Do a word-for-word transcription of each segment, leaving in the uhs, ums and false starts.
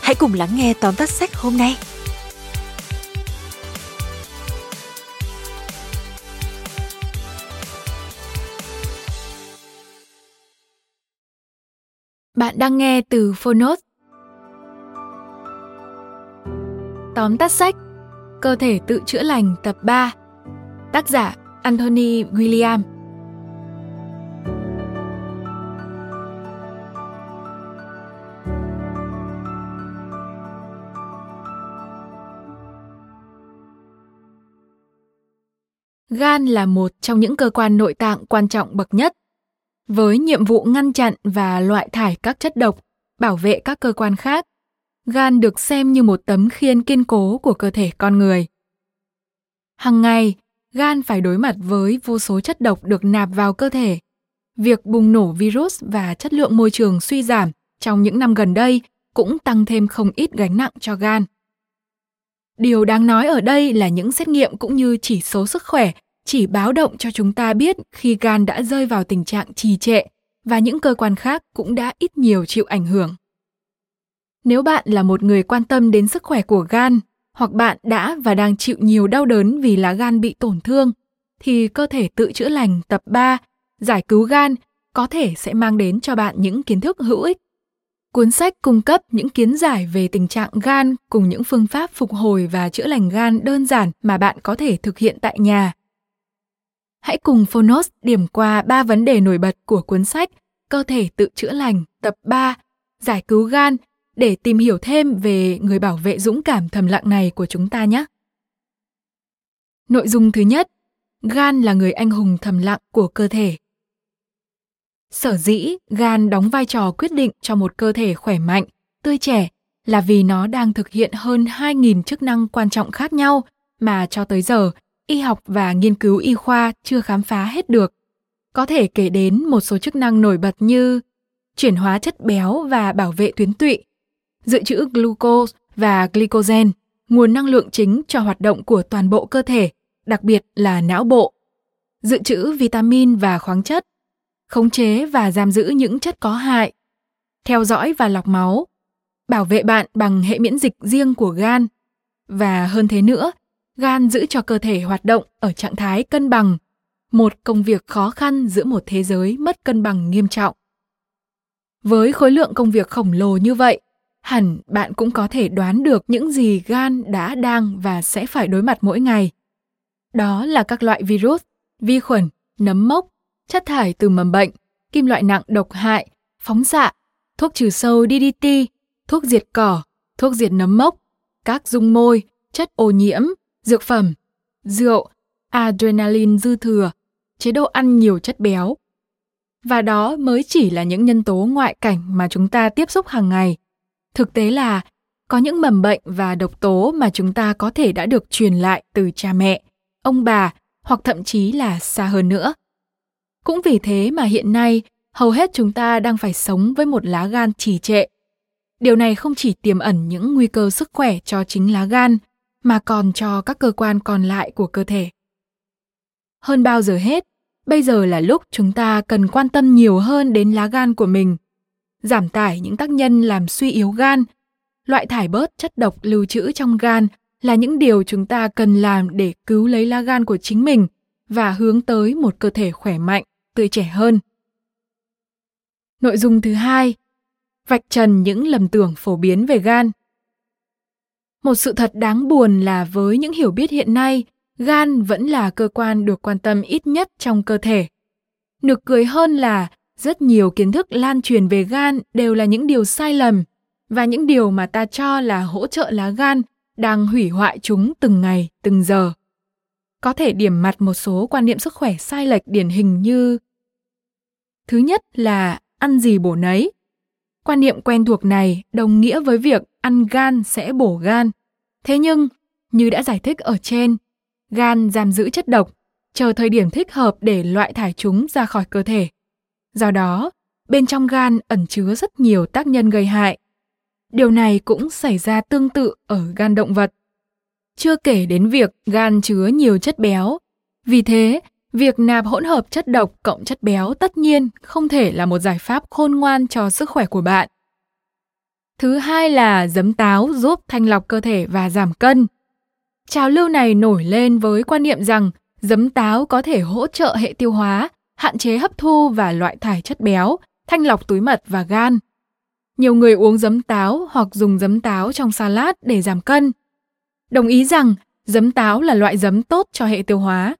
hãy cùng lắng nghe tóm tắt sách hôm nay. Bạn đang nghe từ Fonos. Tóm tắt sách Cơ thể tự chữa lành tập ba. Tác giả Anthony William. Gan là một trong những cơ quan nội tạng quan trọng bậc nhất, với nhiệm vụ ngăn chặn và loại thải các chất độc, bảo vệ các cơ quan khác. Gan được xem như một tấm khiên kiên cố của cơ thể con người. Hằng ngày, gan phải đối mặt với vô số chất độc được nạp vào cơ thể. Việc bùng nổ virus và chất lượng môi trường suy giảm trong những năm gần đây cũng tăng thêm không ít gánh nặng cho gan. Điều đáng nói ở đây là những xét nghiệm cũng như chỉ số sức khỏe chỉ báo động cho chúng ta biết khi gan đã rơi vào tình trạng trì trệ và những cơ quan khác cũng đã ít nhiều chịu ảnh hưởng. Nếu bạn là một người quan tâm đến sức khỏe của gan, hoặc bạn đã và đang chịu nhiều đau đớn vì lá gan bị tổn thương, thì Cơ thể tự chữa lành tập ba, Giải cứu gan, có thể sẽ mang đến cho bạn những kiến thức hữu ích. Cuốn sách cung cấp những kiến giải về tình trạng gan cùng những phương pháp phục hồi và chữa lành gan đơn giản mà bạn có thể thực hiện tại nhà. Hãy cùng Fonos điểm qua ba vấn đề nổi bật của cuốn sách Cơ thể tự chữa lành tập ba, Giải cứu gan để tìm hiểu thêm về người bảo vệ dũng cảm thầm lặng này của chúng ta nhé. Nội dung thứ nhất, gan là người anh hùng thầm lặng của cơ thể. Sở dĩ gan đóng vai trò quyết định cho một cơ thể khỏe mạnh, tươi trẻ là vì nó đang thực hiện hơn hai nghìn chức năng quan trọng khác nhau mà cho tới giờ, y học và nghiên cứu y khoa chưa khám phá hết được. Có thể kể đến một số chức năng nổi bật như chuyển hóa chất béo và bảo vệ tuyến tụy, dự trữ glucose và glycogen, nguồn năng lượng chính cho hoạt động của toàn bộ cơ thể, đặc biệt là não bộ, dự trữ vitamin và khoáng chất, khống chế và giam giữ những chất có hại, theo dõi và lọc máu, bảo vệ bạn bằng hệ miễn dịch riêng của gan. Và hơn thế nữa, gan giữ cho cơ thể hoạt động ở trạng thái cân bằng, một công việc khó khăn giữa một thế giới mất cân bằng nghiêm trọng. Với khối lượng công việc khổng lồ như vậy, hẳn bạn cũng có thể đoán được những gì gan đã, đang và sẽ phải đối mặt mỗi ngày. Đó là các loại virus, vi khuẩn, nấm mốc, chất thải từ mầm bệnh, kim loại nặng độc hại, phóng xạ, thuốc trừ sâu đê đê tê, thuốc diệt cỏ, thuốc diệt nấm mốc, các dung môi, chất ô nhiễm, dược phẩm, rượu, adrenaline dư thừa, chế độ ăn nhiều chất béo. Và đó mới chỉ là những nhân tố ngoại cảnh mà chúng ta tiếp xúc hàng ngày. Thực tế là có những mầm bệnh và độc tố mà chúng ta có thể đã được truyền lại từ cha mẹ, ông bà hoặc thậm chí là xa hơn nữa. Cũng vì thế mà hiện nay, hầu hết chúng ta đang phải sống với một lá gan trì trệ. Điều này không chỉ tiềm ẩn những nguy cơ sức khỏe cho chính lá gan, mà còn cho các cơ quan còn lại của cơ thể. Hơn bao giờ hết, bây giờ là lúc chúng ta cần quan tâm nhiều hơn đến lá gan của mình, giảm tải những tác nhân làm suy yếu gan, loại thải bớt chất độc lưu trữ trong gan là những điều chúng ta cần làm để cứu lấy lá gan của chính mình và hướng tới một cơ thể khỏe mạnh, tươi trẻ hơn. Nội dung thứ hai, vạch trần những lầm tưởng phổ biến về gan. Một sự thật đáng buồn là với những hiểu biết hiện nay, gan vẫn là cơ quan được quan tâm ít nhất trong cơ thể. Nực cười hơn là rất nhiều kiến thức lan truyền về gan đều là những điều sai lầm, và những điều mà ta cho là hỗ trợ lá gan đang hủy hoại chúng từng ngày, từng giờ. Có thể điểm mặt một số quan niệm sức khỏe sai lệch điển hình như: thứ nhất là ăn gì bổ nấy. Quan niệm quen thuộc này đồng nghĩa với việc ăn gan sẽ bổ gan. Thế nhưng, như đã giải thích ở trên, gan giam giữ chất độc, chờ thời điểm thích hợp để loại thải chúng ra khỏi cơ thể. Do đó, bên trong gan ẩn chứa rất nhiều tác nhân gây hại. Điều này cũng xảy ra tương tự ở gan động vật. Chưa kể đến việc gan chứa nhiều chất béo. Vì thế, việc nạp hỗn hợp chất độc cộng chất béo tất nhiên không thể là một giải pháp khôn ngoan cho sức khỏe của bạn. Thứ hai là giấm táo giúp thanh lọc cơ thể và giảm cân. Trào lưu này nổi lên với quan niệm rằng giấm táo có thể hỗ trợ hệ tiêu hóa, hạn chế hấp thu và loại thải chất béo, thanh lọc túi mật và gan. Nhiều người uống giấm táo hoặc dùng giấm táo trong salad để giảm cân. Đồng ý rằng giấm táo là loại giấm tốt cho hệ tiêu hóa.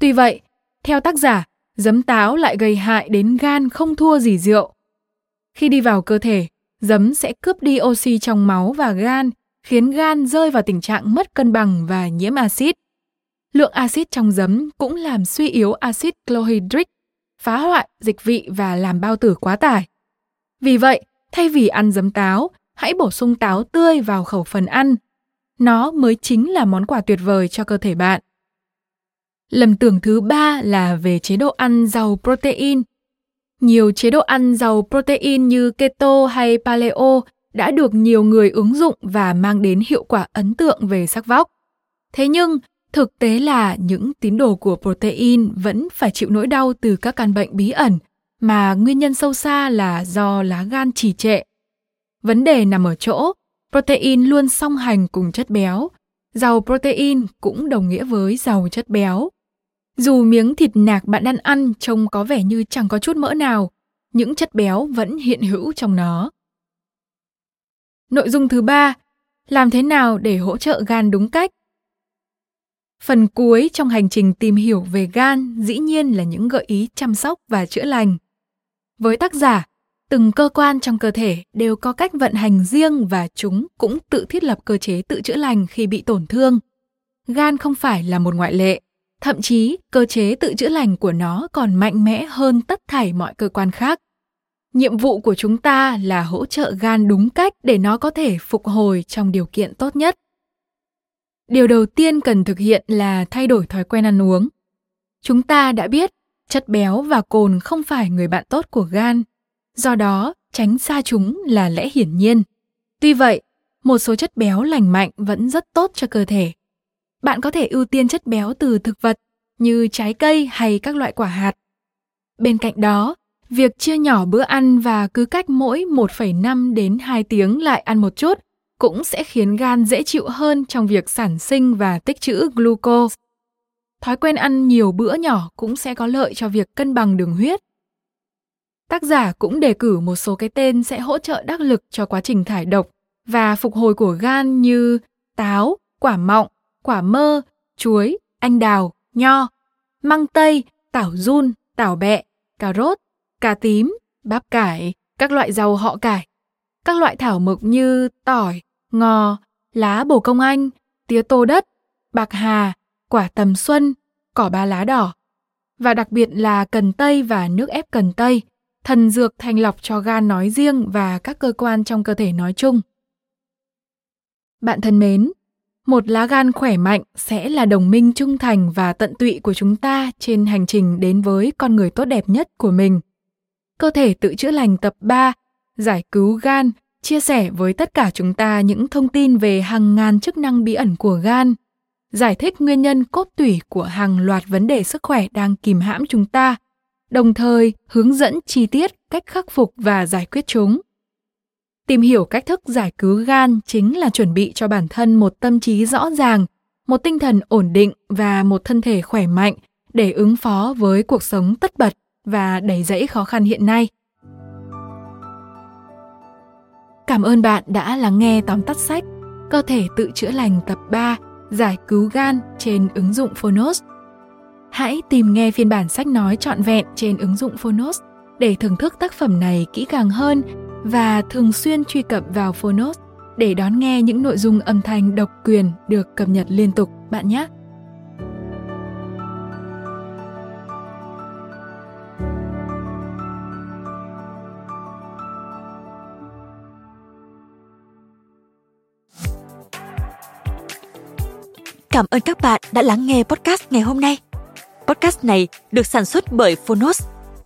Tuy vậy, theo tác giả, giấm táo lại gây hại đến gan không thua gì rượu. Khi đi vào cơ thể, giấm sẽ cướp đi oxy trong máu và gan, khiến gan rơi vào tình trạng mất cân bằng và nhiễm axit. Lượng axit trong giấm cũng làm suy yếu axit clohydric, phá hoại dịch vị và làm bao tử quá tải. Vì vậy, thay vì ăn giấm táo, hãy bổ sung táo tươi vào khẩu phần ăn. Nó mới chính là món quà tuyệt vời cho cơ thể bạn. Lầm tưởng thứ ba là về chế độ ăn giàu protein. Nhiều chế độ ăn giàu protein như keto hay paleo đã được nhiều người ứng dụng và mang đến hiệu quả ấn tượng về sắc vóc. Thế nhưng, thực tế là những tín đồ của protein vẫn phải chịu nỗi đau từ các căn bệnh bí ẩn, mà nguyên nhân sâu xa là do lá gan trì trệ. Vấn đề nằm ở chỗ, protein luôn song hành cùng chất béo. Giàu protein cũng đồng nghĩa với giàu chất béo. Dù miếng thịt nạc bạn đang ăn trông có vẻ như chẳng có chút mỡ nào, những chất béo vẫn hiện hữu trong nó. Nội dung thứ ba, làm thế nào để hỗ trợ gan đúng cách? Phần cuối trong hành trình tìm hiểu về gan dĩ nhiên là những gợi ý chăm sóc và chữa lành. Với tác giả, từng cơ quan trong cơ thể đều có cách vận hành riêng và chúng cũng tự thiết lập cơ chế tự chữa lành khi bị tổn thương. Gan không phải là một ngoại lệ, thậm chí cơ chế tự chữa lành của nó còn mạnh mẽ hơn tất thảy mọi cơ quan khác. Nhiệm vụ của chúng ta là hỗ trợ gan đúng cách để nó có thể phục hồi trong điều kiện tốt nhất. Điều đầu tiên cần thực hiện là thay đổi thói quen ăn uống. Chúng ta đã biết, chất béo và cồn không phải người bạn tốt của gan. Do đó, tránh xa chúng là lẽ hiển nhiên. Tuy vậy, một số chất béo lành mạnh vẫn rất tốt cho cơ thể. Bạn có thể ưu tiên chất béo từ thực vật như trái cây hay các loại quả hạt. Bên cạnh đó, việc chia nhỏ bữa ăn và cứ cách mỗi một phẩy năm đến hai tiếng lại ăn một chút cũng sẽ khiến gan dễ chịu hơn trong việc sản sinh và tích trữ glucose. Thói quen ăn nhiều bữa nhỏ cũng sẽ có lợi cho việc cân bằng đường huyết. Tác giả cũng đề cử một số cái tên sẽ hỗ trợ đắc lực cho quá trình thải độc và phục hồi của gan như táo, quả mọng, quả mơ, chuối, anh đào, nho, măng tây, tảo giun, tảo bẹ, cà rốt, cà tím, bắp cải, các loại rau họ cải, các loại thảo mộc như tỏi, ngò, lá bồ công anh, tía tô đất, bạc hà, quả tầm xuân, cỏ ba lá đỏ, và đặc biệt là cần tây và nước ép cần tây, thần dược thanh lọc cho gan nói riêng và các cơ quan trong cơ thể nói chung. Bạn thân mến, một lá gan khỏe mạnh sẽ là đồng minh trung thành và tận tụy của chúng ta trên hành trình đến với con người tốt đẹp nhất của mình. Cơ thể tự chữa lành tập ba, giải cứu gan, chia sẻ với tất cả chúng ta những thông tin về hàng ngàn chức năng bí ẩn của gan, giải thích nguyên nhân cốt tủy của hàng loạt vấn đề sức khỏe đang kìm hãm chúng ta, đồng thời hướng dẫn chi tiết cách khắc phục và giải quyết chúng. Tìm hiểu cách thức giải cứu gan chính là chuẩn bị cho bản thân một tâm trí rõ ràng, một tinh thần ổn định và một thân thể khỏe mạnh để ứng phó với cuộc sống tất bật và đầy rẫy khó khăn hiện nay. Cảm ơn bạn đã lắng nghe tóm tắt sách. Cơ thể tự chữa lành tập ba, giải cứu gan trên ứng dụng Fonos. Hãy tìm nghe phiên bản sách nói trọn vẹn trên ứng dụng Fonos để thưởng thức tác phẩm này kỹ càng hơn và thường xuyên truy cập vào Fonos để đón nghe những nội dung âm thanh độc quyền được cập nhật liên tục bạn nhé. Cảm ơn các bạn đã lắng nghe podcast ngày hôm nay. Podcast này được sản xuất bởi Fonos,